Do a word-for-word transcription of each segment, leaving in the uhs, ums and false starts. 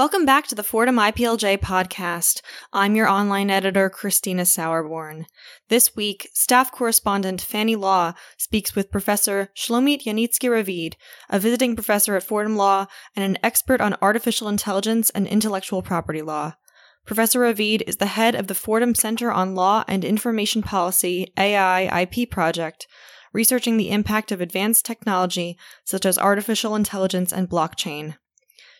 Welcome back to the Fordham I P L J podcast. I'm your online editor, Christina Sauerborn. This week, staff correspondent Fanny Law speaks with Professor Shlomit Yanisky-Ravid, a visiting professor at Fordham Law and an expert on artificial intelligence and intellectual property law. Professor Ravid is the head of the Fordham Center on Law and Information Policy A I I P Project, researching the impact of advanced technology such as artificial intelligence and blockchain.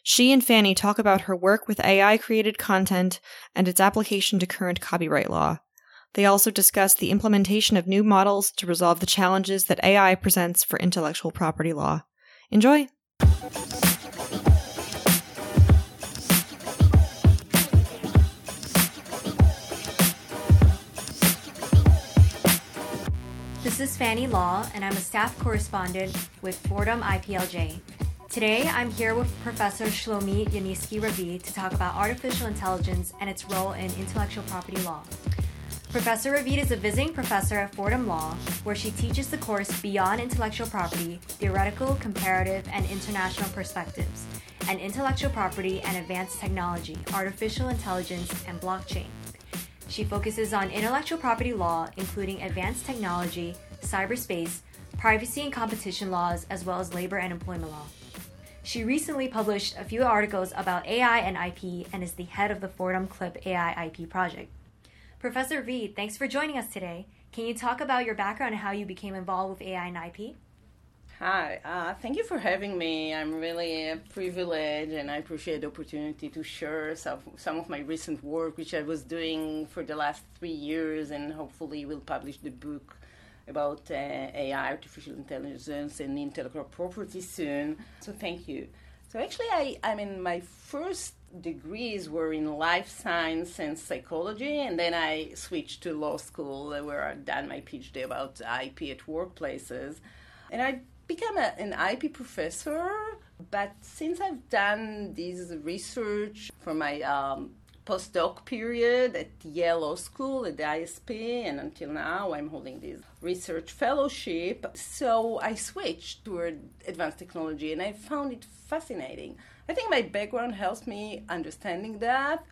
She and Fanny talk about her work with A I-created content and its application to current copyright law. They also discuss the implementation of new models to resolve the challenges that A I presents for intellectual property law. Enjoy! This is Fanny Law, and I'm a staff correspondent with Fordham I P L J. Today, I'm here with Professor Shlomit Yanisky-Ravid to talk about artificial intelligence and its role in intellectual property law. Professor Ravid is a visiting professor at Fordham Law, where she teaches the course Beyond Intellectual Property, Theoretical, Comparative, and International Perspectives, and Intellectual Property and Advanced Technology, Artificial Intelligence, and Blockchain. She focuses on intellectual property law, including advanced technology, cyberspace, privacy and competition laws, as well as labor and employment law. She recently published a few articles about A I and I P and is the head of the Fordham Clip A I I P project. Professor Ravid, thanks for joining us today. Can you talk about your background and how you became involved with A I and I P? Hi, uh, thank you for having me. I'm really privileged and I appreciate the opportunity to share some, some of my recent work, which I was doing for the last three years and hopefully will publish the book about uh, A I, artificial intelligence, and intellectual property soon. So thank you. So actually, I, I mean, my first degrees were in life science and psychology, and then I switched to law school where I done my PhD about I P at workplaces. And I became a, an I P professor, but since I've done this research for my um, postdoc period at Yale Law School at the I S P, and until now I'm holding this research fellowship. So I switched toward advanced technology and I found it fascinating. I think my background helps me understanding that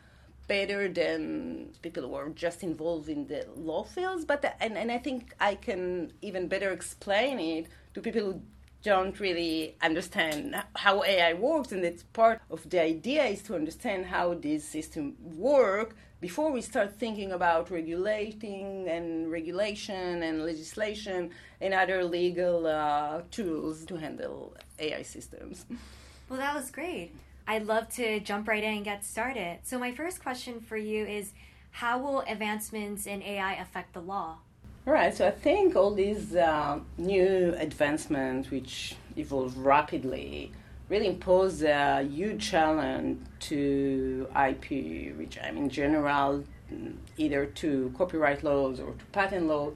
better than people who are just involved in the law fields, but and, and I think I can even better explain it to people who don't really understand how A I works, and it's part of the idea is to understand how these systems work before we start thinking about regulating and regulation and legislation and other legal uh, tools to handle A I systems. Well, that was great. I'd love to jump right in and get started. So my first question for you is, how will advancements in A I affect the law? All right, so I think all these uh, new advancements, which evolve rapidly, really impose a huge challenge to I P, which I mean, in general, either to copyright laws or to patent law.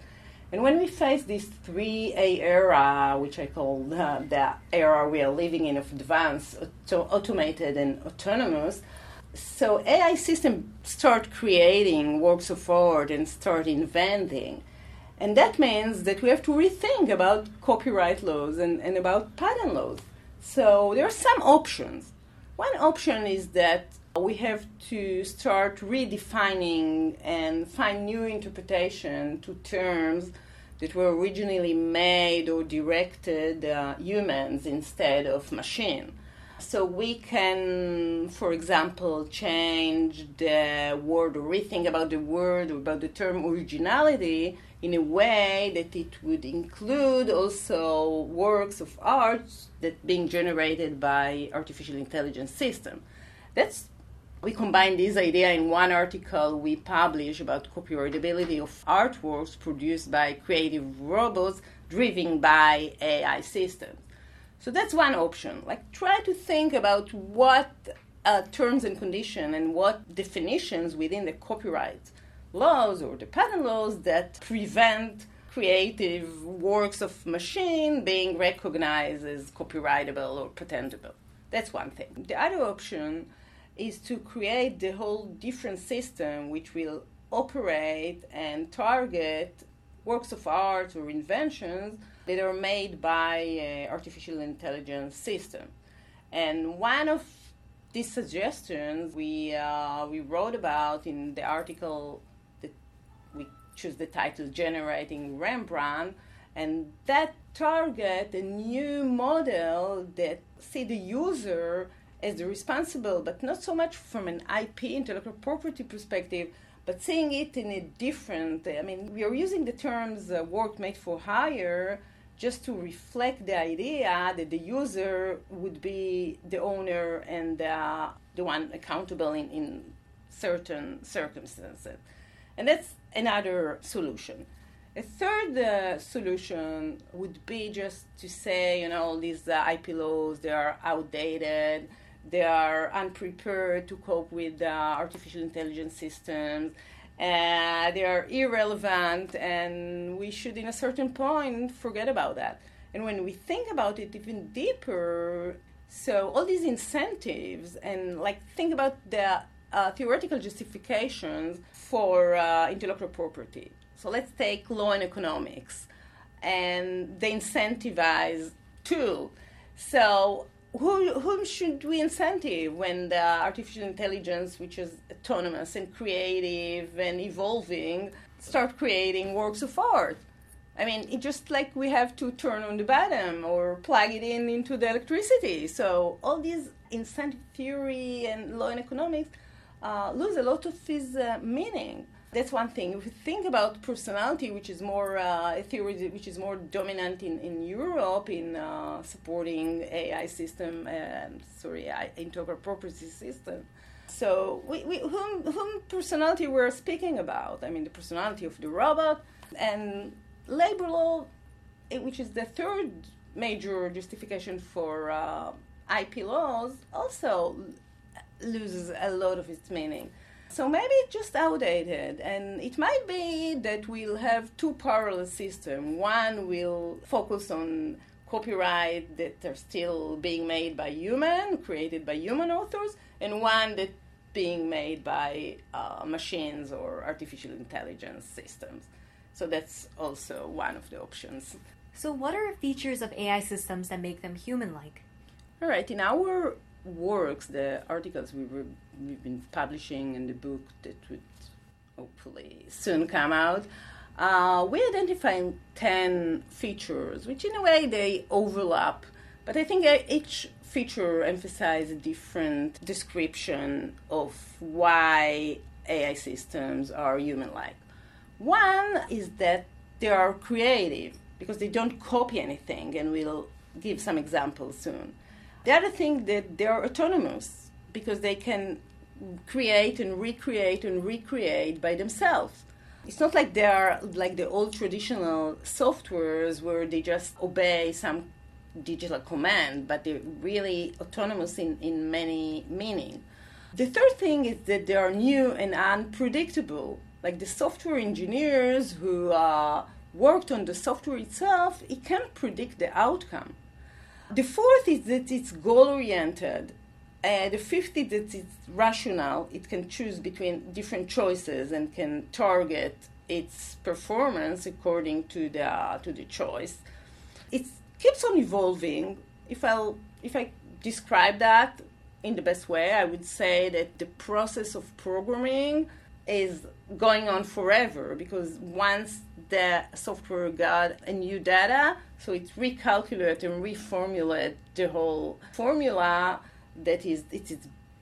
And when we face this three A era, which I call uh, the era we are living in of advanced, auto- automated and autonomous, so A I systems start creating works of art and start inventing. And that means that we have to rethink about copyright laws and, and about patent laws. So there are some options. One option is that we have to start redefining and find new interpretation to terms that were originally made or directed uh, humans instead of machine. So we can, for example, change the word or rethink about the word or about the term originality in a way that it would include also works of art that being generated by artificial intelligence system. That's we combine this idea in one article we publish about copyrightability of artworks produced by creative robots driven by A I systems. So that's one option, like try to think about what uh, terms and conditions and what definitions within the copyright laws or the patent laws that prevent creative works of machine being recognized as copyrightable or patentable. That's one thing. The other option is to create the whole different system which will operate and target works of art or inventions that are made by uh, artificial intelligence system. And one of These suggestions we uh, we wrote about in the article that we choose the title Generating Rembrandt, and that target a new model that see the user as responsible, but not so much from an I P, intellectual property perspective, but seeing it in a different, I mean, we are using the terms uh, work made for hire just to reflect the idea that the user would be the owner and uh, the one accountable in, in certain circumstances. And that's another solution. A third uh, solution would be just to say, you know, these uh, I P laws, they are outdated, they are unprepared to cope with uh, artificial intelligence systems, uh, they are irrelevant, and we should, in a certain point, forget about that. And when we think about it even deeper, so all these incentives, and like think about the uh, theoretical justifications for uh, intellectual property. So let's take law and economics, and they incentivize too. So who, whom should we incentive when the artificial intelligence, which is autonomous and creative and evolving, start creating works of art? I mean, it's just like we have to turn on the button or plug it in into the electricity. So all these incentive theory and law and economics uh, lose a lot of its uh, meaning. That's one thing. If we think about personality, which is more uh, a theory which is more dominant in, in Europe in uh, supporting A I system, and, sorry, intellectual property system. So we, we, whom, whom personality we're speaking about? I mean, the personality of the robot, and labor law, which is the third major justification for uh, I P laws, also loses a lot of its meaning. So maybe it's just outdated, and it might be that we'll have two parallel systems. One will focus on copyright that are still being made by human, created by human authors, and one that being made by uh, machines or artificial intelligence systems. So that's also one of the options. So what are features of A I systems that make them human-like? All right, in our works, the articles we were, we've been publishing and the book that would hopefully soon come out, uh, we identify ten features, which in a way they overlap, but I think each feature emphasizes a different description of why A I systems are human-like. One is that they are creative because they don't copy anything, and we'll give some examples soon. The other thing that they are autonomous because they can create and recreate and recreate by themselves. It's not like they are like the old traditional softwares where they just obey some digital command, but they're really autonomous in, in many meanings. The third thing is that they are new and unpredictable. Like the software engineers who uh, worked on the software itself, it can't predict the outcome. The fourth is that it's goal-oriented. Uh, the fifth is that it's rational. It can choose between different choices and can target its performance according to the uh, to the choice. It keeps on evolving. If I'll if I describe that in the best way, I would say that the process of programming is going on forever, because once the software got a new data, so it recalculates and reformulates the whole formula that is it is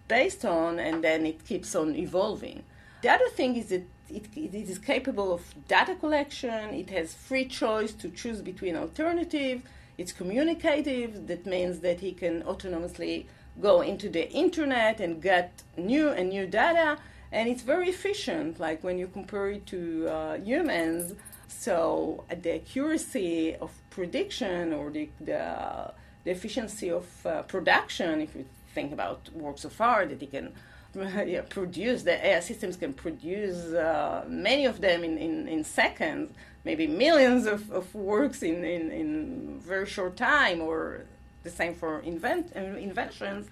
based on, and then it keeps on evolving. The other thing is that it, it is capable of data collection, it has free choice to choose between alternatives, it's communicative, that means that he can autonomously go into the internet and get new and new data, and it's very efficient, like when you compare it to uh, humans. So the accuracy of prediction or the the, the efficiency of uh, production, if you think about works of art, that it can yeah, produce, the A I systems can produce uh, many of them in, in, in seconds, maybe millions of, of works in, in, in very short time, or the same for invent, inventions.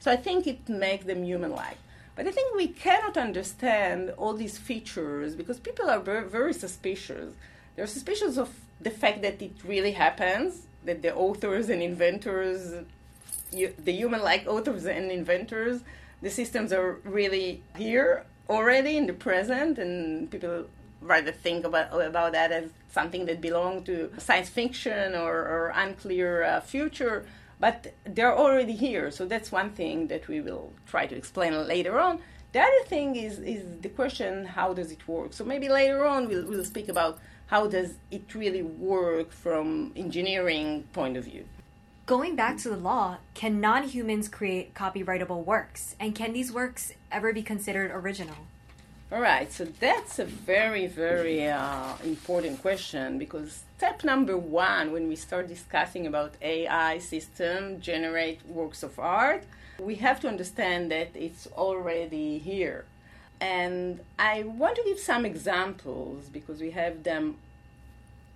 So I think it makes them human-like. But I think we cannot understand all these features because people are very, very suspicious. They're suspicious of the fact that it really happens, that the authors and inventors you, the human-like authors and inventors, the systems are really here already in the present, and people rather think about about that as something that belongs to science fiction or, or unclear uh, future, but they're already here. So that's one thing that we will try to explain later on. The other thing is is the question, how does it work? So maybe later on we'll, we'll speak about how does it really work from engineering point of view. Going back to the law, can non-humans create copyrightable works? And can these works ever be considered original? All right, so that's a very, very uh, important question, because step number one, when we start discussing about A I system generate works of art, we have to understand that it's already here. And I want to give some examples because we have them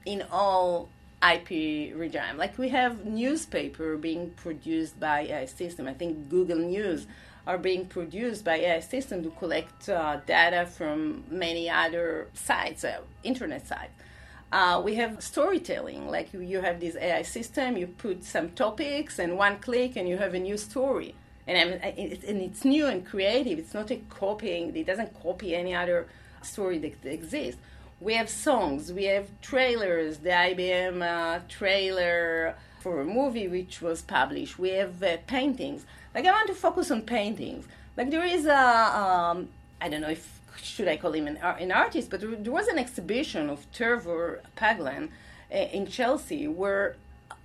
in all I P regime. Like we have newspaper being produced by A I system. I think Google News are being produced by A I system to collect uh, data from many other sites, uh, internet sites. Uh, we have storytelling, like you, you have this A I system, you put some topics and one click and you have a new story. And, I, it, and it's new and creative, it's not a copying, it doesn't copy any other story that, that exists. We have songs, we have trailers, the I B M uh, trailer for a movie which was published. We have uh, paintings. Like, I want to focus on paintings. Like, there is a, um, I don't know if, should I call him an, an artist, but there was an exhibition of Trevor Paglen uh, in Chelsea where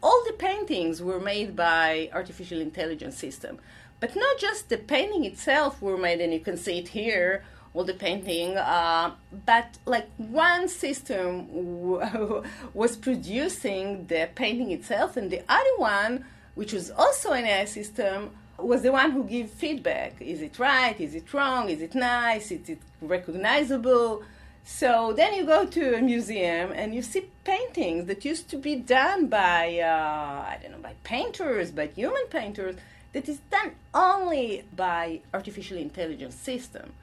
all the paintings were made by artificial intelligence system. But not just the painting itself were made, and you can see it here, all the painting, uh, but like one system w- was producing the painting itself, and the other one, which was also an A I system, was the one who gave feedback. Is it right? Is it wrong? Is it nice? Is it recognizable? So then you go to a museum and you see paintings that used to be done by, uh, I don't know, by painters, by human painters, that is done only by artificial intelligence system.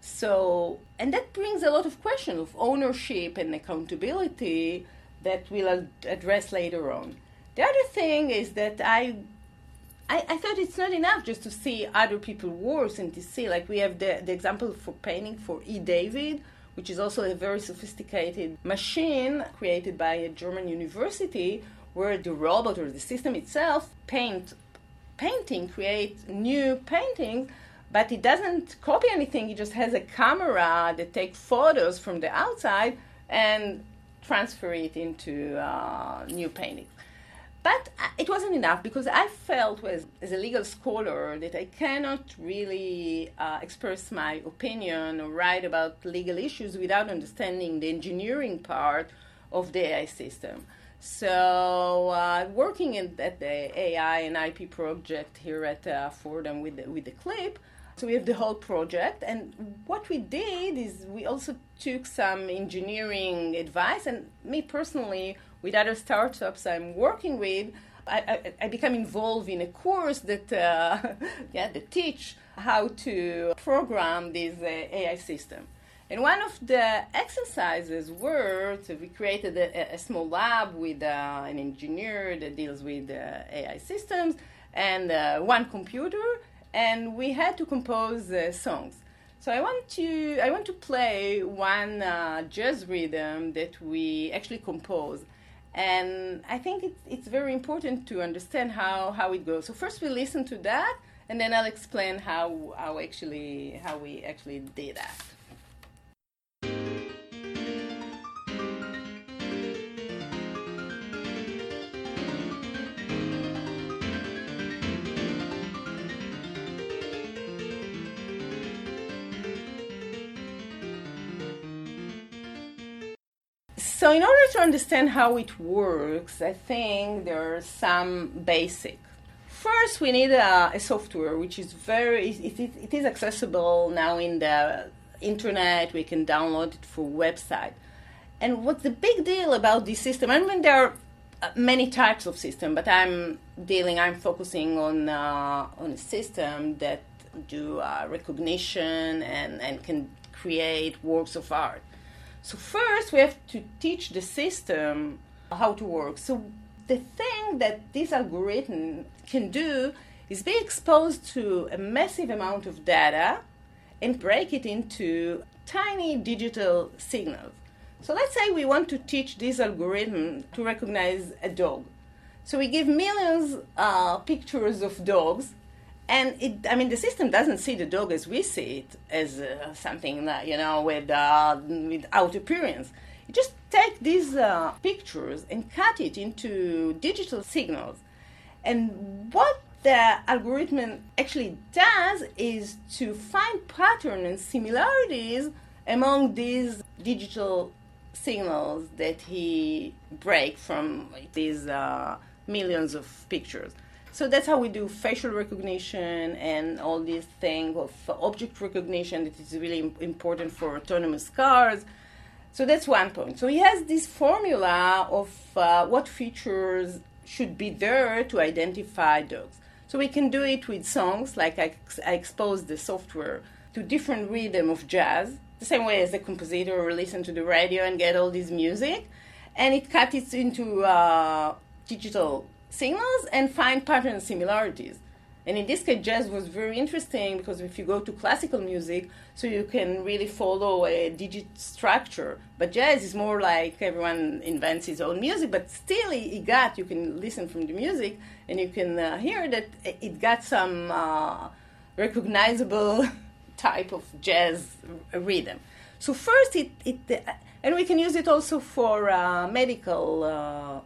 So, and that brings a lot of questions of ownership and accountability that we'll ad- address later on. The other thing is that I, I I thought it's not enough just to see other people's works and to see, like we have the, the example for painting for E. David, which is also a very sophisticated machine created by a German university where the robot or the system itself paint painting, create new paintings, but it doesn't copy anything. It just has a camera that takes photos from the outside and transfer it into uh, new paintings. But it wasn't enough, because I felt as, as a legal scholar that I cannot really uh, express my opinion or write about legal issues without understanding the engineering part of the A I system. So uh, working in, at the A I and I P project here at uh, Fordham with the, with the CLIP, so we have the whole project, and what we did is we also took some engineering advice, and me personally, with other startups I'm working with, I, I, I become involved in a course that uh, yeah, that teach how to program this uh, A I system. And one of the exercises were, so we created a, a small lab with uh, an engineer that deals with uh, A I systems and uh, one computer, and we had to compose uh, songs. So I want to I want to play one uh, jazz rhythm that we actually composed. And I think it's, it's very important to understand how, how it goes. So first we listen to that, and then I'll explain how how actually how we actually did that. So in order to understand how it works, I think there are some basic. First, we need a, a software which is very, it, it, it is accessible now in the internet. We can download it for website. And what's the big deal about this system? I mean, there are many types of system, but I'm dealing, I'm focusing on uh, on a system that do uh, recognition and, and can create works of art. So first, we have to teach the system how to work. So the thing that this algorithm can do is be exposed to a massive amount of data and break it into tiny digital signals. So let's say we want to teach this algorithm to recognize a dog. So we give millions of uh, pictures of dogs, and it, I mean, the system doesn't see the dog as we see it, as uh, something that, you know, with uh, without appearance. You just take these uh, pictures and cut it into digital signals. And what the algorithm actually does is to find patterns and similarities among these digital signals that he breaks from these uh, millions of pictures. So that's how we do facial recognition and all these things of object recognition that is really important for autonomous cars. So that's one point. So he has this formula of uh, what features should be there to identify dogs. So we can do it with songs, like I, I exposed the software to different rhythm of jazz, the same way as a composer will listen to the radio and get all this music, and it cuts it into uh, digital signals and find pattern similarities. And in this case, jazz was very interesting because if you go to classical music, so you can really follow a digit structure. But jazz is more like everyone invents his own music, but still it got, you can listen from the music and you can uh, hear that it got some uh, recognizable type of jazz rhythm. So first, it, it uh, and we can use it also for uh, medical uh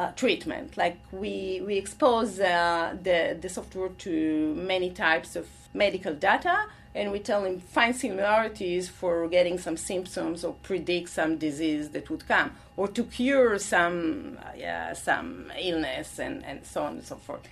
Uh, treatment, like we we expose uh, the the software to many types of medical data, and we tell him find similarities for getting some symptoms or predict some disease that would come, or to cure some uh, uh, some illness, and, and so on and so forth.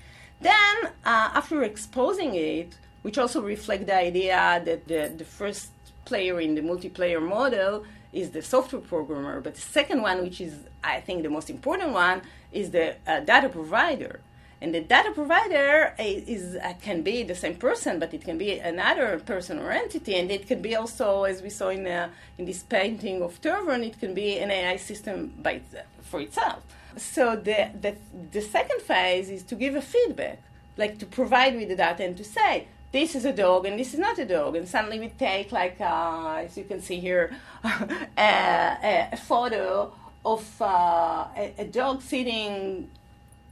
Then uh, after exposing it, which also reflects the idea that the, the first player in the multiplayer model is the software programmer, but the second one, which is, I think, the most important one, is the uh, data provider. And the data provider is, is uh, can be the same person, but it can be another person or entity, and it can be also, as we saw in uh, in this painting of Turvern, it can be an A I system by it, for itself. So the, the the second phase is to give a feedback, like to provide with the data and to say, this is a dog and this is not a dog. And suddenly we take, like, uh, as you can see here, a, a photo of uh, a, a dog sitting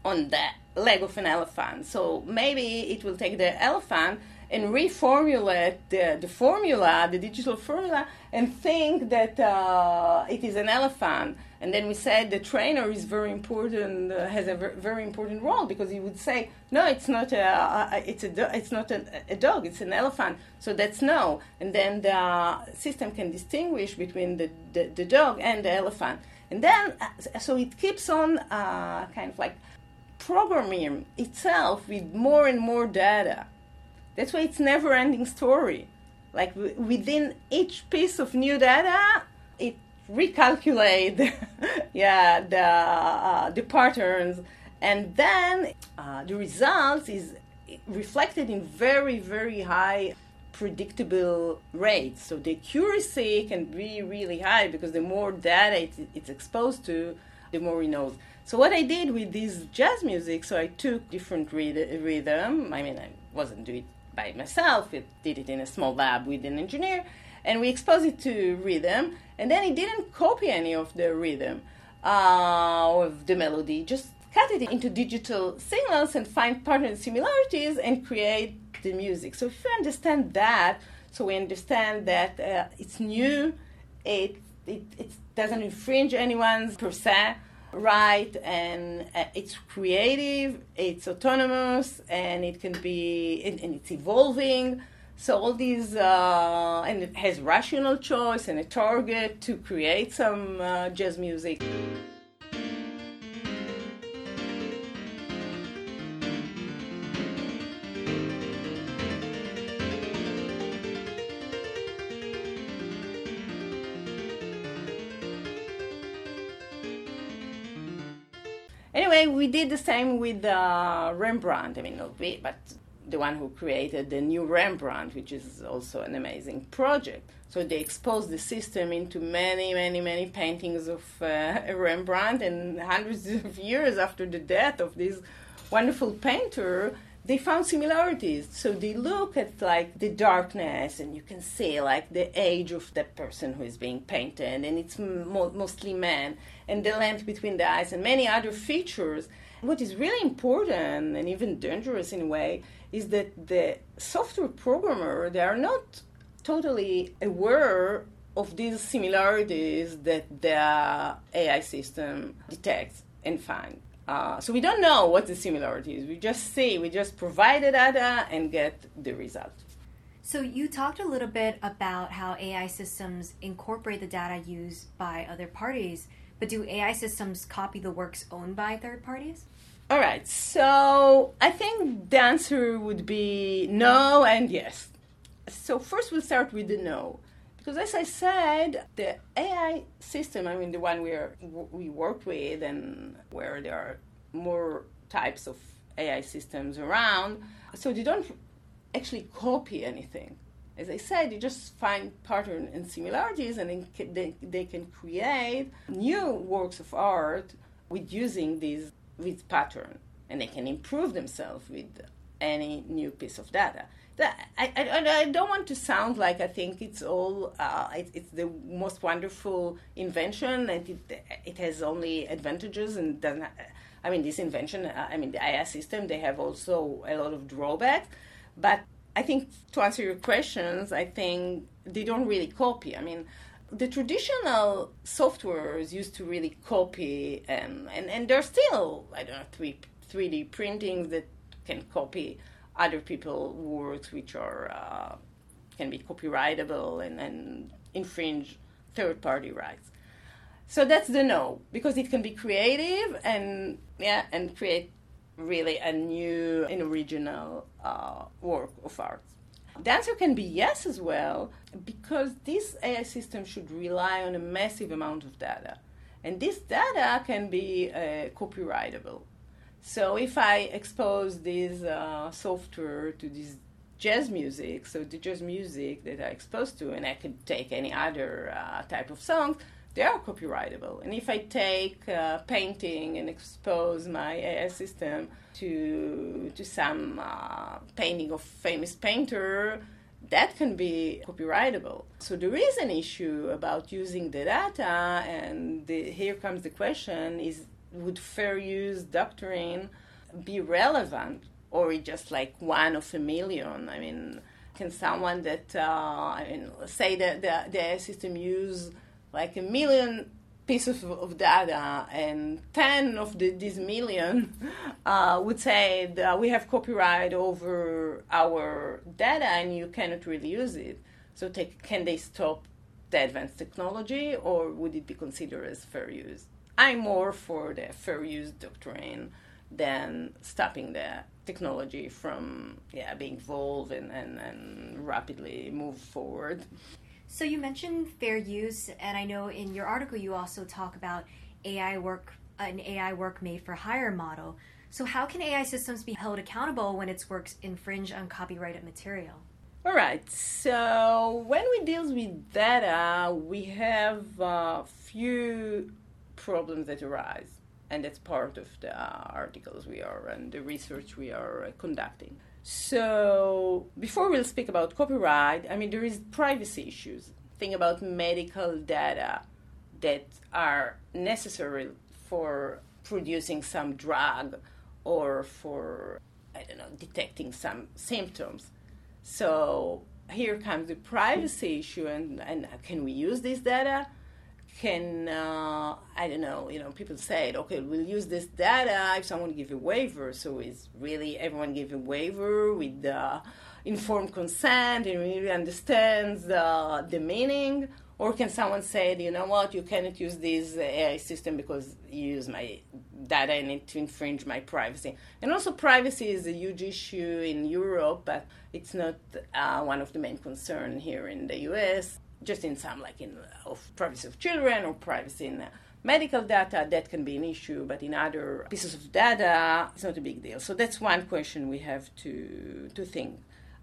on the leg of an elephant. So maybe it will take the elephant and reformulate the, the formula, the digital formula, and think that uh, it is an elephant. And then we said the trainer is very important, uh, has a ver- very important role, because he would say, no, it's not a, a it's a, do- it's not a, a dog, it's an elephant. So that's no. And then the system can distinguish between the, the, the dog and the elephant. And then, uh, so it keeps on uh, kind of like programming itself with more and more data. That's why it's never-ending story. Like w- within each piece of new data, it recalculates yeah, the, uh, the patterns. And then uh, the result is reflected in very, very high predictable rates. So the accuracy can be really high, because the more data it, it's exposed to, the more he knows. So what I did with this jazz music, so I took different rhythm. rhythm. I mean, I wasn't doing it by myself, it did it in a small lab with an engineer, and we exposed it to rhythm, and then it didn't copy any of the rhythm uh, or the melody, just cut it into digital signals and find pattern similarities and create the music. So if you understand that, so we understand that uh, it's new, it, it it doesn't infringe anyone's per se, right, and uh, it's creative, it's autonomous, and it can be, and, and it's evolving. So all these, uh, and it has rational choice and a target to create some uh, jazz music. Anyway, we did the same with uh, Rembrandt. I mean, not we, but the one who created the new Rembrandt, which is also an amazing project. So they exposed the system into many, many, many paintings of uh, Rembrandt, and hundreds of years after the death of this wonderful painter, they found similarities. So they look at like the darkness, and you can see like the age of the person who is being painted, and it's mo- mostly men, and the length between the eyes, and many other features. What is really important, and even dangerous in a way, is that the software programmer, they are not totally aware of these similarities that the A I system detects and finds. Uh, so we don't know what the similarity is. We just see, we just provide the data and get the result. So you talked a little bit about how A I systems incorporate the data used by other parties, but do A I systems copy the works owned by third parties? All right, so I think the answer would be no and yes. So first we'll start with the no. Because as I said, the A I system, I mean the one we are, we work with and where there are more types of A I systems around, so they don't actually copy anything. As I said, you just find patterns and similarities, and they, they can create new works of art with using these, with pattern, and they can improve themselves with any new piece of data. That, I, I, I don't want to sound like I think it's all, uh, it, it's the most wonderful invention, and it, it has only advantages, and doesn't, I mean, this invention, I mean, the A I system, they have also a lot of drawbacks, but I think to answer your questions, I think they don't really copy. I mean, the traditional softwares used to really copy, and, and, and there's still, I don't know, three, three D printings that can copy other people's works, which are uh, can be copyrightable and, and infringe third-party rights. So that's the no, because it can be creative and yeah, and create really a new and original uh, work of art. The answer can be yes as well, because this A I system should rely on a massive amount of data, and this data can be uh, copyrightable. So if I expose this uh, software to this jazz music, so the jazz music that I exposed to, and I could take any other uh, type of song, they are copyrightable. And if I take uh, painting and expose my A I system to to some uh, painting of famous painter, that can be copyrightable. So there is an issue about using the data, and the, here comes the question is, would fair use doctrine be relevant, or just like one of a million? I mean, can someone that, uh, I mean, say that the, the A I system use like a million pieces of, of data, and ten of the, these million uh, would say that we have copyright over our data and you cannot really use it. So take, can they stop the advanced technology, or would it be considered as fair use? I'm more for the fair use doctrine than stopping the technology from yeah, being evolved and, and, and rapidly move forward. So you mentioned fair use, and I know in your article you also talk about A I work, an A I work made for hire model. So how can A I systems be held accountable when its works infringe on copyrighted material? All right, so when we deal with data, we have a few problems that arise, and that's part of the uh, articles we are and the research we are uh, conducting. So before we'll speak about copyright, I mean, there is privacy issues. Think about medical data that are necessary for producing some drug or for, I don't know, detecting some symptoms. So here comes the privacy issue, and, and can we use this data? Can, uh, I don't know, you know, people say, okay, we'll use this data if someone gives a waiver. So is really everyone giving a waiver with uh, informed consent and really understands uh, the meaning? Or can someone say, you know what, you cannot use this A I system because you use my data and it infringes my privacy? And also privacy is a huge issue in Europe, but it's not uh, one of the main concerns here in the U S, just in some, like in of privacy of children or privacy in uh, medical data, that can be an issue, but in other pieces of data, it's not a big deal. So that's one question we have to, to think.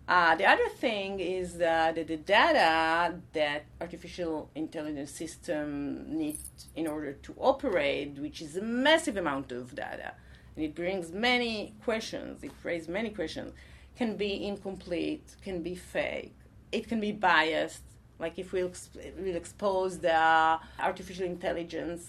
Uh, the other thing is that the data that artificial intelligence systems need in order to operate, which is a massive amount of data, and it brings many questions, it raises many questions, can be incomplete, can be fake, it can be biased. Like if we'll, we'll expose the artificial intelligence,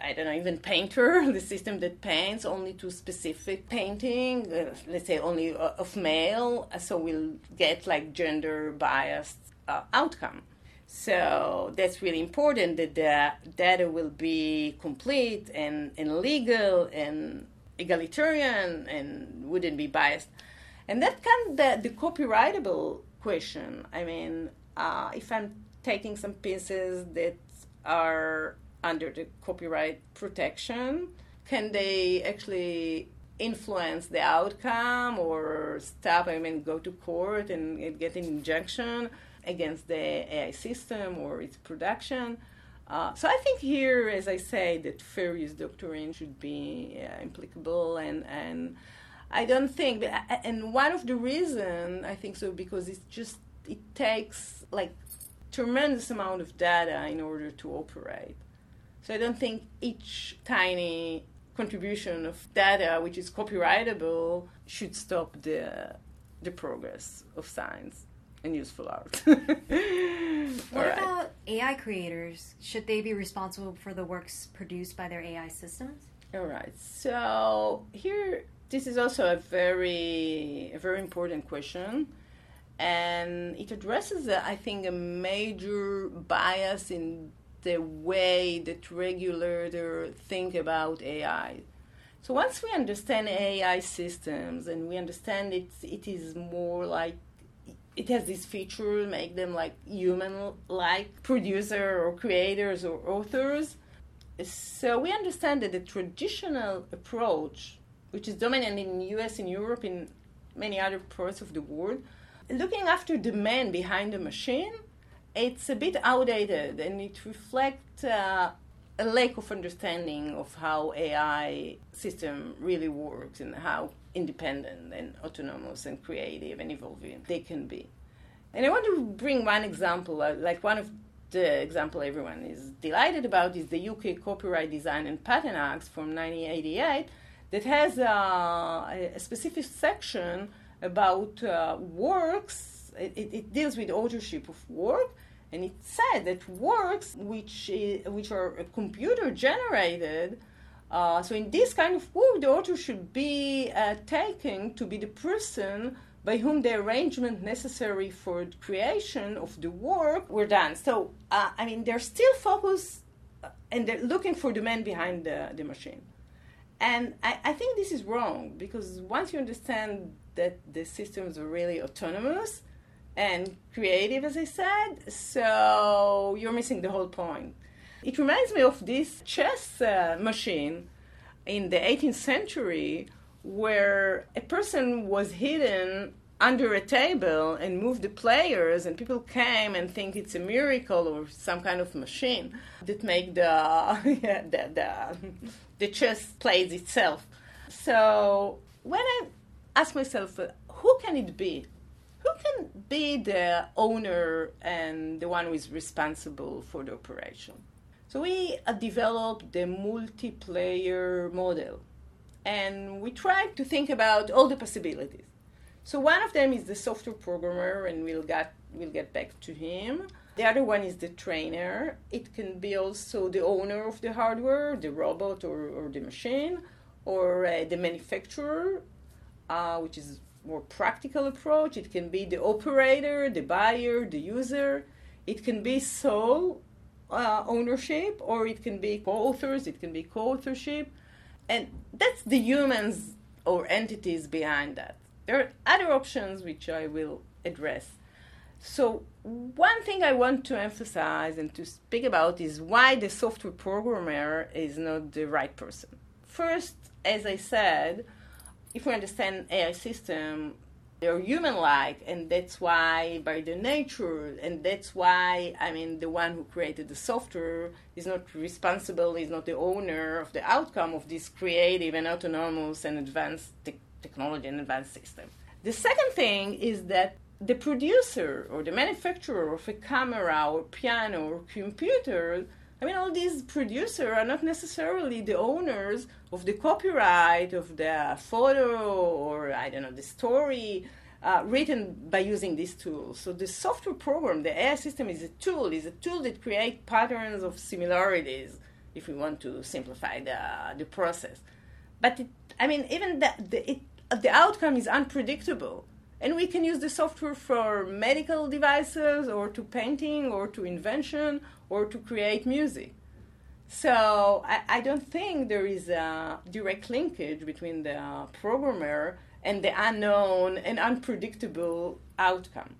I don't know, even painter, the system that paints only to specific painting, uh, let's say only uh, of male, so we'll get like gender biased uh, outcome. So that's really important that the data will be complete and, and legal and egalitarian and wouldn't be biased. And that comes the, the copyrightable question. I mean, Uh, if I'm taking some pieces that are under the copyright protection, can they actually influence the outcome or stop, I mean, go to court and get an injunction against the A I system or its production? Uh, so I think here, as I say, that fair use doctrine should be uh, applicable and... and I don't think... But, and one of the reasons, I think so, because it's just it takes like tremendous amount of data in order to operate. So I don't think each tiny contribution of data, which is copyrightable, should stop the the progress of science and useful art. What right. about A I creators? Should they be responsible for the works produced by their A I systems? All right. So here, this is also a very, a very important question. And it addresses, uh, I think, a major bias in the way that regulators think about A I. So once we understand A I systems and we understand it, it is more like, it has this feature, make them like human-like producer or creators or authors. So we understand that the traditional approach, which is dominant in the U S, in Europe, in many other parts of the world, looking after the man behind the machine, it's a bit outdated and it reflects uh, a lack of understanding of how A I system really works and how independent and autonomous and creative and evolving they can be. And I want to bring one example, like one of the example everyone is delighted about is the U K Copyright Design and Patent Act from nineteen eighty-eight that has uh, a specific section about uh, works, it, it deals with authorship of work, and it said that works which is, which are computer generated, uh, so in this kind of work, the author should be uh, taken to be the person by whom the arrangement necessary for the creation of the work were done. So, uh, I mean, they're still focused, and they're looking for the man behind the, the machine. And I, I think this is wrong, because once you understand that the systems are really autonomous and creative, as I said, so you're missing the whole point. It reminds me of this chess uh, machine in the eighteenth century where a person was hidden under a table and moved the players, and people came and think it's a miracle or some kind of machine that make the, yeah, the, the, the chess plays itself. So when I ask myself, uh, who can it be? Who can be the owner and the one who is responsible for the operation? So we uh, developed the multiplayer model, and we tried to think about all the possibilities. So one of them is the software programmer, and we'll get, we'll get back to him. The other one is the trainer. It can be also the owner of the hardware, the robot or, or the machine, or uh, the manufacturer, Uh, which is more practical approach. It can be the operator, the buyer, the user. It can be sole uh, ownership, or it can be co-authors, it can be co-authorship. And that's the humans or entities behind that. There are other options which I will address. So one thing I want to emphasize and to speak about is why the software programmer is not the right person. First, as I said, if we understand A I system, they're human-like, and that's why by their nature, and that's why, I mean, the one who created the software is not responsible, is not the owner of the outcome of this creative and autonomous and advanced te- technology and advanced system. The second thing is that the producer or the manufacturer of a camera or piano or computer, I mean, all these producers are not necessarily the owners of the copyright of the photo or, I don't know, the story uh, written by using these tools. So the software program, the A I system is a tool, is a tool that creates patterns of similarities, if we want to simplify the, the process. But, it, I mean, even the, the, it, the outcome is unpredictable. And we can use the software for medical devices or to painting or to invention or to create music. So I, I don't think there is a direct linkage between the programmer and the unknown and unpredictable outcome.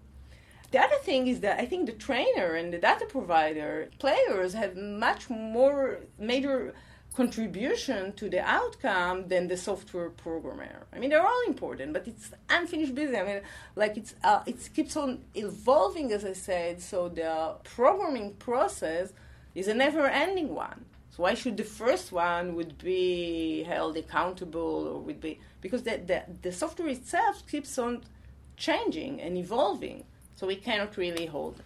The other thing is that I think the trainer and the data provider players have much more major contribution to the outcome than the software programmer. I mean, they're all important, but it's unfinished business. I mean, like it's uh, it keeps on evolving, as I said, so the programming process is a never-ending one. So why should the first one would be held accountable or would be... Because the, the, the software itself keeps on changing and evolving, so we cannot really hold it.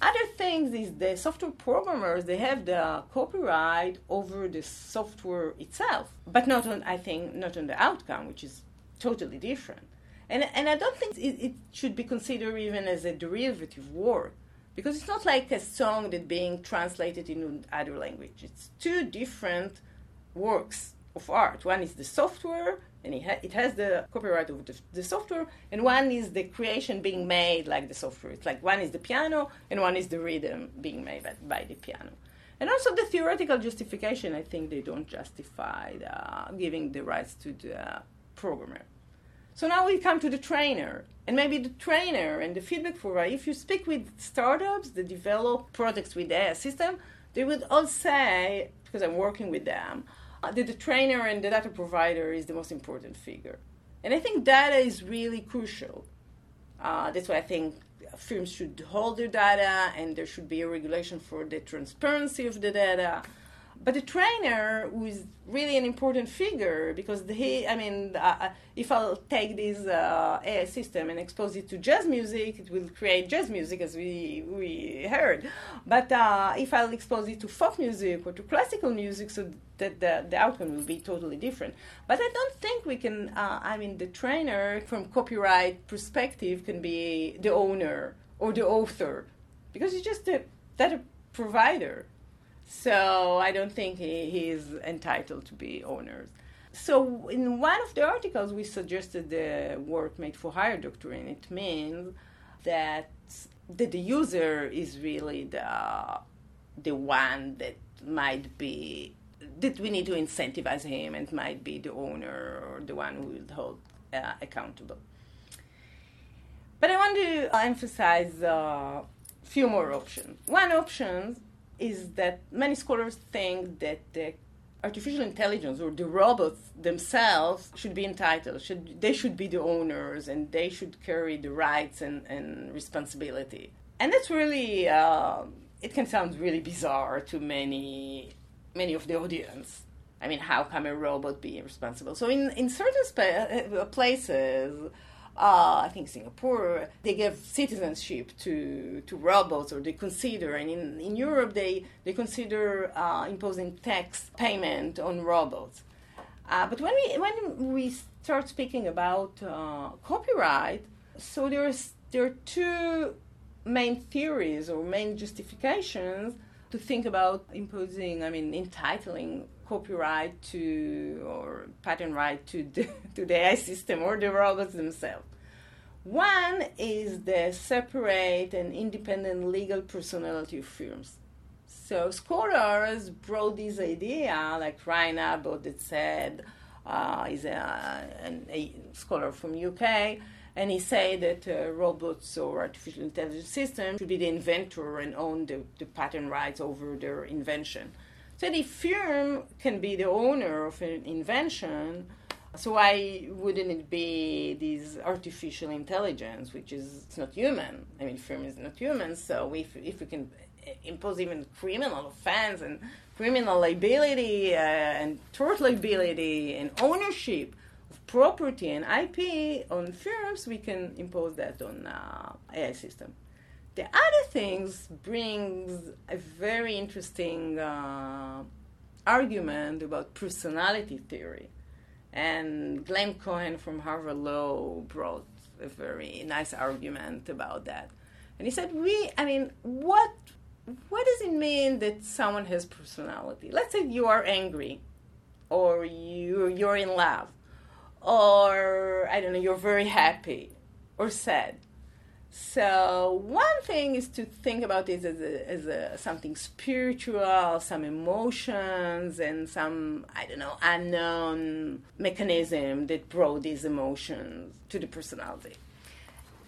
Other things is the software programmers, they have the copyright over the software itself, but not on, I think, not on the outcome, which is totally different. And and I don't think it, it should be considered even as a derivative work, because it's not like a song that's being translated into other language. It's two different works of art. One is the software, and it, ha- it has the copyright of the, the software, and one is the creation being made like the software. It's like one is the piano, and one is the rhythm being made by, by the piano. And also the theoretical justification, I think they don't justify the, giving the rights to the programmer. So now we come to the trainer, and maybe the trainer and the feedback for, if you speak with startups that develop products with their system, they would all say, because I'm working with them, that the trainer and the data provider is the most important figure. And I think data is really crucial. Uh, that's why I think firms should hold their data, and there should be a regulation for the transparency of the data. But the trainer, who is really an important figure, because he, I mean, uh, if I'll take this uh, A I system and expose it to jazz music, it will create jazz music, as we, we heard. But uh, if I'll expose it to folk music or to classical music, so that the, the outcome will be totally different. But I don't think we can, uh, I mean, the trainer, from copyright perspective, can be the owner or the author, because it's just the data provider. So I don't think he, he is entitled to be owners. So in one of the articles, we suggested the work made for hire doctrine. It means that, that the user is really the the one that might be, that we need to incentivize him, and might be the owner or the one who will hold uh, accountable. But I want to emphasize a few more options. One option is that many scholars think that the artificial intelligence or the robots themselves should be entitled. Should, they should be the owners, and they should carry the rights and, and responsibility. And that's really, uh, it can sound really bizarre to many many of the audience. I mean, how can a robot be responsible? So in, in certain spa- places, Uh, I think Singapore, they give citizenship to, to robots, or they consider, and in, in Europe they, they consider uh, imposing tax payment on robots. Uh, but when we when we start speaking about uh, copyright, so there's, there are two main theories or main justifications to think about imposing, I mean, entitling copyright to, or patent right to the, to the A I system or the robots themselves. One is the separate and independent legal personality of firms. So scholars brought this idea, like Ryan Abbott that said, uh, is a, an, a scholar from U K, and he said that uh, robots or artificial intelligence systems should be the inventor and own the, the patent rights over their invention. So the firm can be the owner of an invention, So why wouldn't it be this artificial intelligence, which is it's not human? I mean, film is not human, so if if we can impose even criminal offense and criminal liability uh, and tort liability and ownership of property and I P on firms, we can impose that on uh, A I system. The other things brings a very interesting uh, argument about personality theory. And Glenn Cohen from Harvard Law brought a very nice argument about that. And he said, we, I mean, what what does it mean that someone has personality? Let's say you are angry, or you, you're in love, or, I don't know, you're very happy or sad. So one thing is to think about this as a, as a something spiritual, some emotions, and some, I don't know, unknown mechanism that brought these emotions to the personality.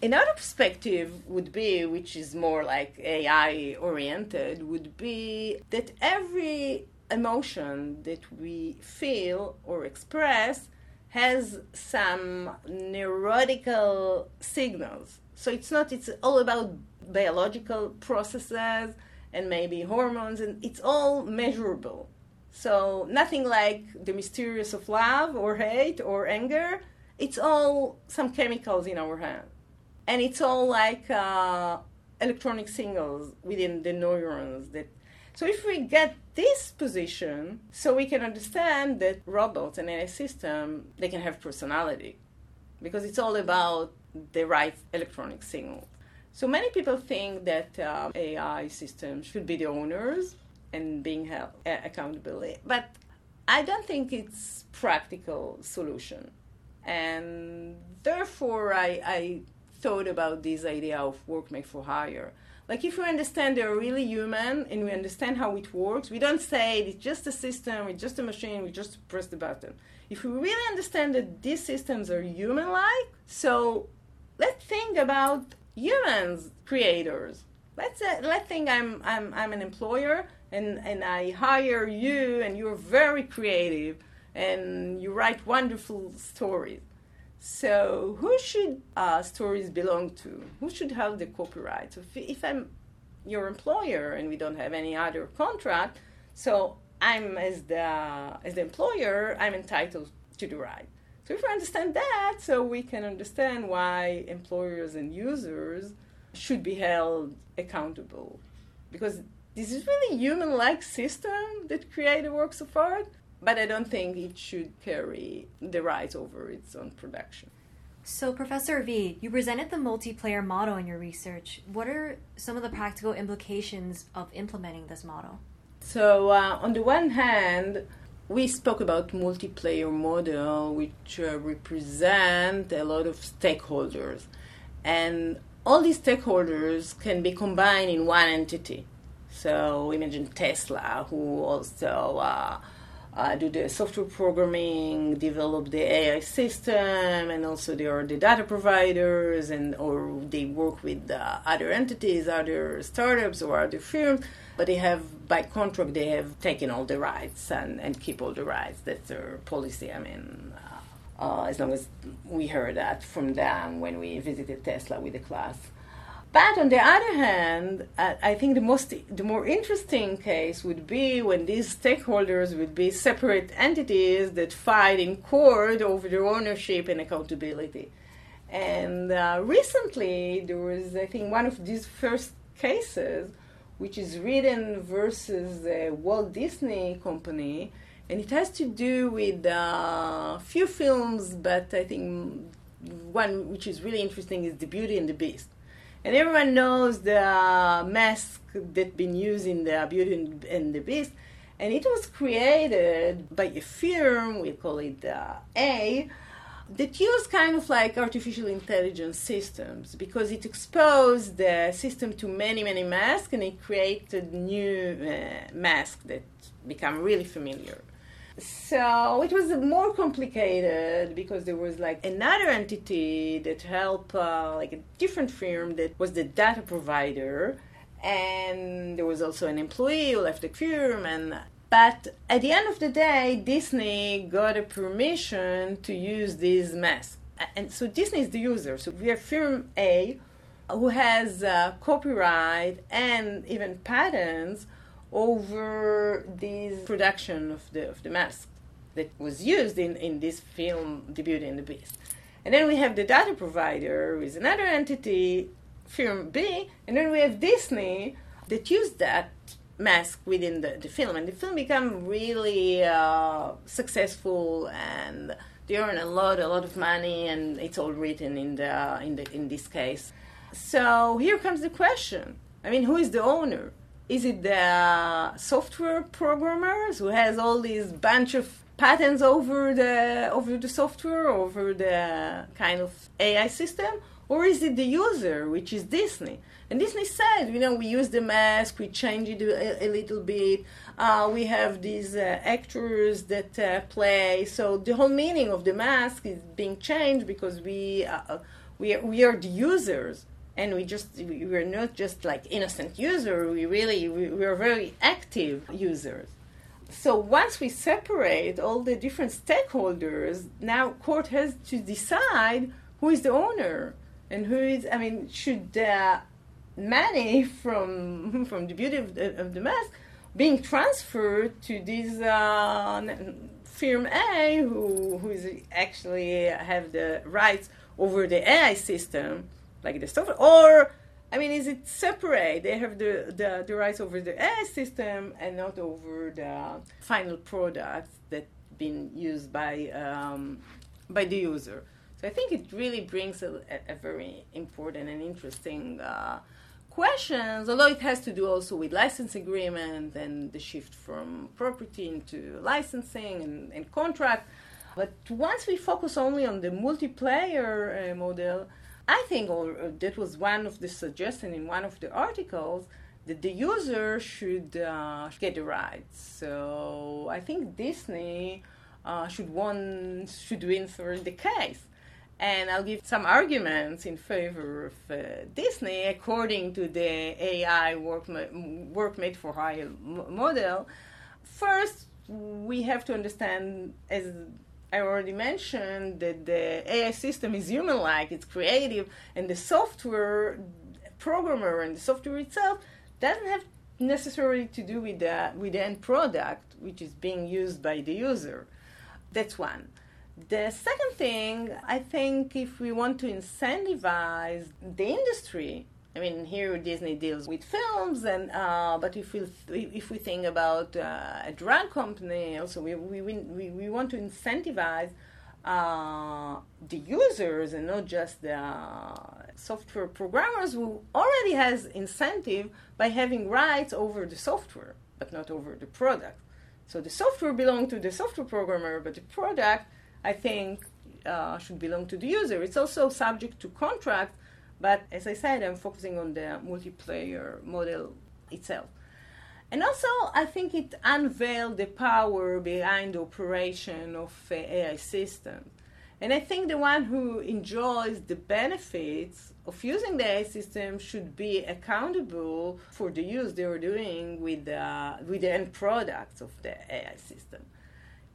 Another perspective would be, which is more like A I-oriented, would be that every emotion that we feel or express has some neurotical signals. So it's not, it's all about biological processes and maybe hormones, and it's all measurable. So nothing like the mysterious of love or hate or anger. It's all some chemicals in our hand. And it's all like uh, electronic signals within the neurons. That So if we get this position, so we can understand that robots and A I system, they can have personality. Because it's all about the right electronic signal. So many people think that uh, A I systems should be the owners and being held uh, accountability, but I don't think it's practical solution. And therefore, I, I thought about this idea of work made for hire. Like if we understand they're really human and we understand how it works, we don't say it's just a system, it's just a machine, we just press the button. If we really understand that these systems are human-like, so let's think about humans, creators. Let's uh, let's think I'm I'm I'm an employer and, and I hire you and you're very creative and you write wonderful stories. So who should uh, stories belong to? Who should have the copyright? So if, if I'm your employer and we don't have any other contract, so I'm as the as the employer, I'm entitled to the right. So if we understand that, so we can understand why employers and users should be held accountable. Because this is really a human-like system that created works of art. But I don't think it should carry the rights over its own production. So, Professor V, you presented the multiplayer model in your research. What are some of the practical implications of implementing this model? So, uh, on the one hand, we spoke about multiplayer model, which uh, represent a lot of stakeholders. And all these stakeholders can be combined in one entity. So, imagine Tesla, who also... Uh, Uh, do the software programming, develop the A I system, and also they are the data providers, and or they work with uh, other entities, other startups, or other firms. But they have, by contract, they have taken all the rights and, and keep all the rights. That's their policy. I mean, uh, uh, as long as we heard that from them when we visited Tesla with the class. But on the other hand, I think the most, the more interesting case would be when these stakeholders would be separate entities that fight in court over their ownership and accountability. And uh, recently, there was, I think, one of these first cases, which is Riden versus the Walt Disney Company, and it has to do with a uh, few films, but I think one which is really interesting is The Beauty and the Beast. And everyone knows the uh, mask that's been used in The Beauty and the Beast. And it was created by a firm, we call it uh, A, that used kind of like artificial intelligence systems because it exposed the system to many, many masks and it created new uh, masks that become really familiar. So it was more complicated because there was like another entity that helped, uh, like a different firm that was the data provider. And there was also an employee who left the firm. And But at the end of the day, Disney got a permission to use these masks. And so Disney is the user. So we have firm A, who has uh, copyright and even patents over this production of the of the mask that was used in, in this film, The Beauty and the Beast. And then we have the data provider, who is another entity, firm B, and then we have Disney that used that mask within the, the film. And the film became really uh, successful, and they earn a lot, a lot of money, and it's all written in the in the in this case. So here comes the question. I mean, who is the owner? Is it the software programmers who has all these bunch of patents over the over the software, over the kind of A I system? Or is it the user, which is Disney? And Disney said, you know, we use the mask, we change it a, a little bit. Uh, we have these uh, actors that uh, play. So the whole meaning of the mask is being changed because we uh, we are, we are the users, and we just we are not just like innocent users. We really we, we are very active users. So once we separate all the different stakeholders, now court has to decide who is the owner. And who is, I mean, should uh, money from from the beauty of the, of the mask being transferred to this uh, firm A, who who is actually have the rights over the A I system, like the software? Or, I mean, is it separate? They have the, the, the rights over the A I system and not over the final product that been used by um, by the user. So I think it really brings a, a very important and interesting uh, questions, although it has to do also with license agreement and the shift from property into licensing and, and contract. But once we focus only on the multiplayer uh, model, I think or, uh, that was one of the suggestions in one of the articles, that the user should uh, get the rights. So I think Disney uh, should, won, should win through the case. And I'll give some arguments in favor of uh, Disney according to the A I work, ma- work made for hire m- model. First, we have to understand, as I already mentioned, that the A I system is human-like, it's creative, and the software programmer and the software itself doesn't have necessarily to do with the, with the end product, which is being used by the user. That's one. The second thing, I think if we want to incentivize the industry, I mean, here Disney deals with films, and uh, but if we if we think about uh, a drug company, also we we we, we want to incentivize uh, the users and not just the uh, software programmers who already has incentive by having rights over the software, but not over the product. So the software belongs to the software programmer, but the product, I think, uh, should belong to the user. It's also subject to contract, but as I said, I'm focusing on the multiplayer model itself. And also, I think it unveiled the power behind the operation of uh, A I system. And I think the one who enjoys the benefits of using the A I system should be accountable for the use they are doing with the, with the end products of the A I system.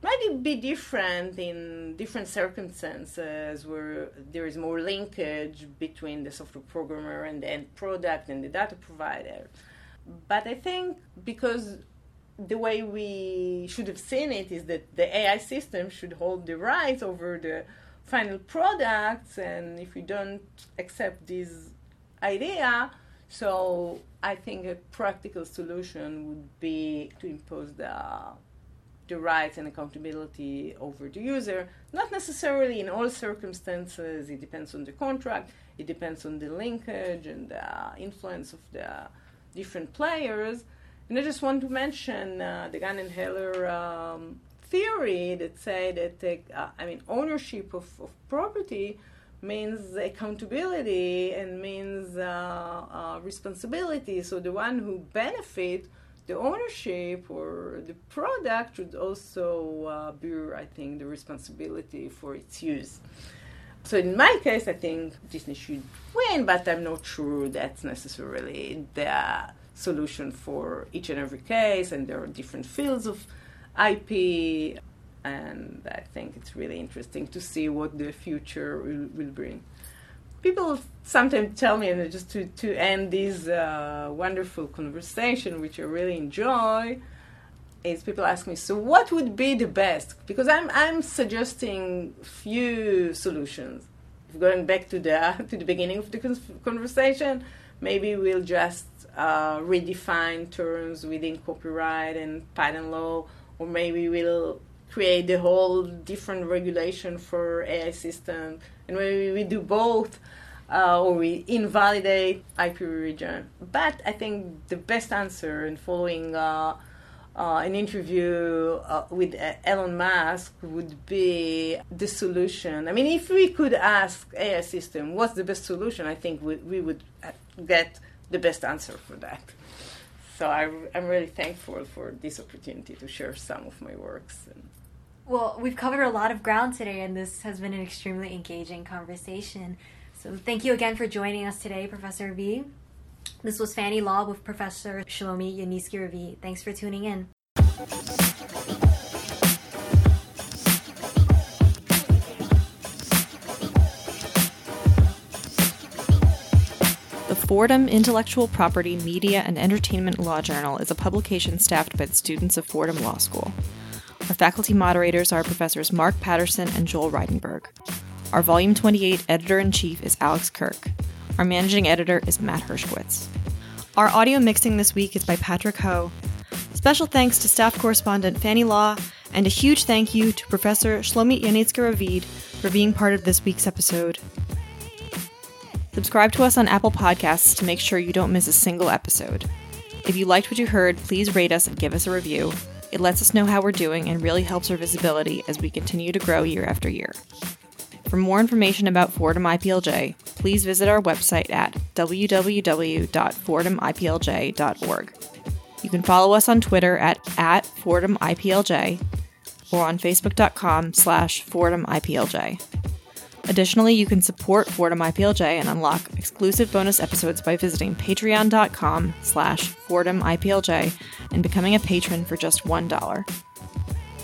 Might be different in different circumstances where there is more linkage between the software programmer and the end product and the data provider. But I think because the way we should have seen it is that the A I system should hold the rights over the final products, and if we don't accept this idea, so I think a practical solution would be to impose the the rights and accountability over the user, not necessarily in all circumstances. It depends on the contract, it depends on the linkage and the influence of the different players. And I just want to mention uh, the Gunn and Heller um, theory that say that, uh, I mean, ownership of, of property means accountability and means uh, uh, responsibility. So the one who benefits the ownership or the product should also uh, bear, I think, the responsibility for its use. So in my case, I think Disney should win, but I'm not sure that's necessarily the solution for each and every case, and there are different fields of I P, and I think it's really interesting to see what the future will, will bring. People sometimes tell me, and just to, to end this uh, wonderful conversation, which I really enjoy, is people ask me, so what would be the best? Because I'm I'm suggesting few solutions. Going back to the to the beginning of the conversation, maybe we'll just uh, redefine terms within copyright and patent law, or maybe we'll create a whole different regulation for A I system, and maybe we do both, uh, or we invalidate I P region. But I think the best answer in following uh, Uh, an interview uh, with uh, Elon Musk would be the solution. I mean, if we could ask A I system, what's the best solution, I think we, we would get the best answer for that. So I, I'm really thankful for this opportunity to share some of my works. Well, we've covered a lot of ground today, and this has been an extremely engaging conversation. So thank you again for joining us today, Professor V. This was Fanny Law with Professor Shlomit Yanisky-Ravid. Thanks for tuning in. The Fordham Intellectual Property Media and Entertainment Law Journal is a publication staffed by the students of Fordham Law School. Our faculty moderators are Professors Mark Patterson and Joel Reidenberg. Our Volume twenty-eight Editor-in-Chief is Alex Kirk. Our managing editor is Matt Hirschwitz. Our audio mixing this week is by Patrick Ho. Special thanks to staff correspondent Fanny Law, and a huge thank you to Professor Shlomit Yanisky-Ravid for being part of this week's episode. Subscribe to us on Apple Podcasts to make sure you don't miss a single episode. If you liked what you heard, please rate us and give us a review. It lets us know how we're doing and really helps our visibility as we continue to grow year after year. For more information about Fordham I P L J, please visit our website at w w w dot fordham i p l j dot org. You can follow us on Twitter at, at FordhamIPLJ or on facebook.com slash FordhamIPLJ. Additionally, you can support Fordham I P L J and unlock exclusive bonus episodes by visiting patreon.com slash FordhamIPLJ and becoming a patron for just one dollar.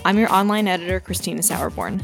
I'm your online editor, Christina Sauerborn.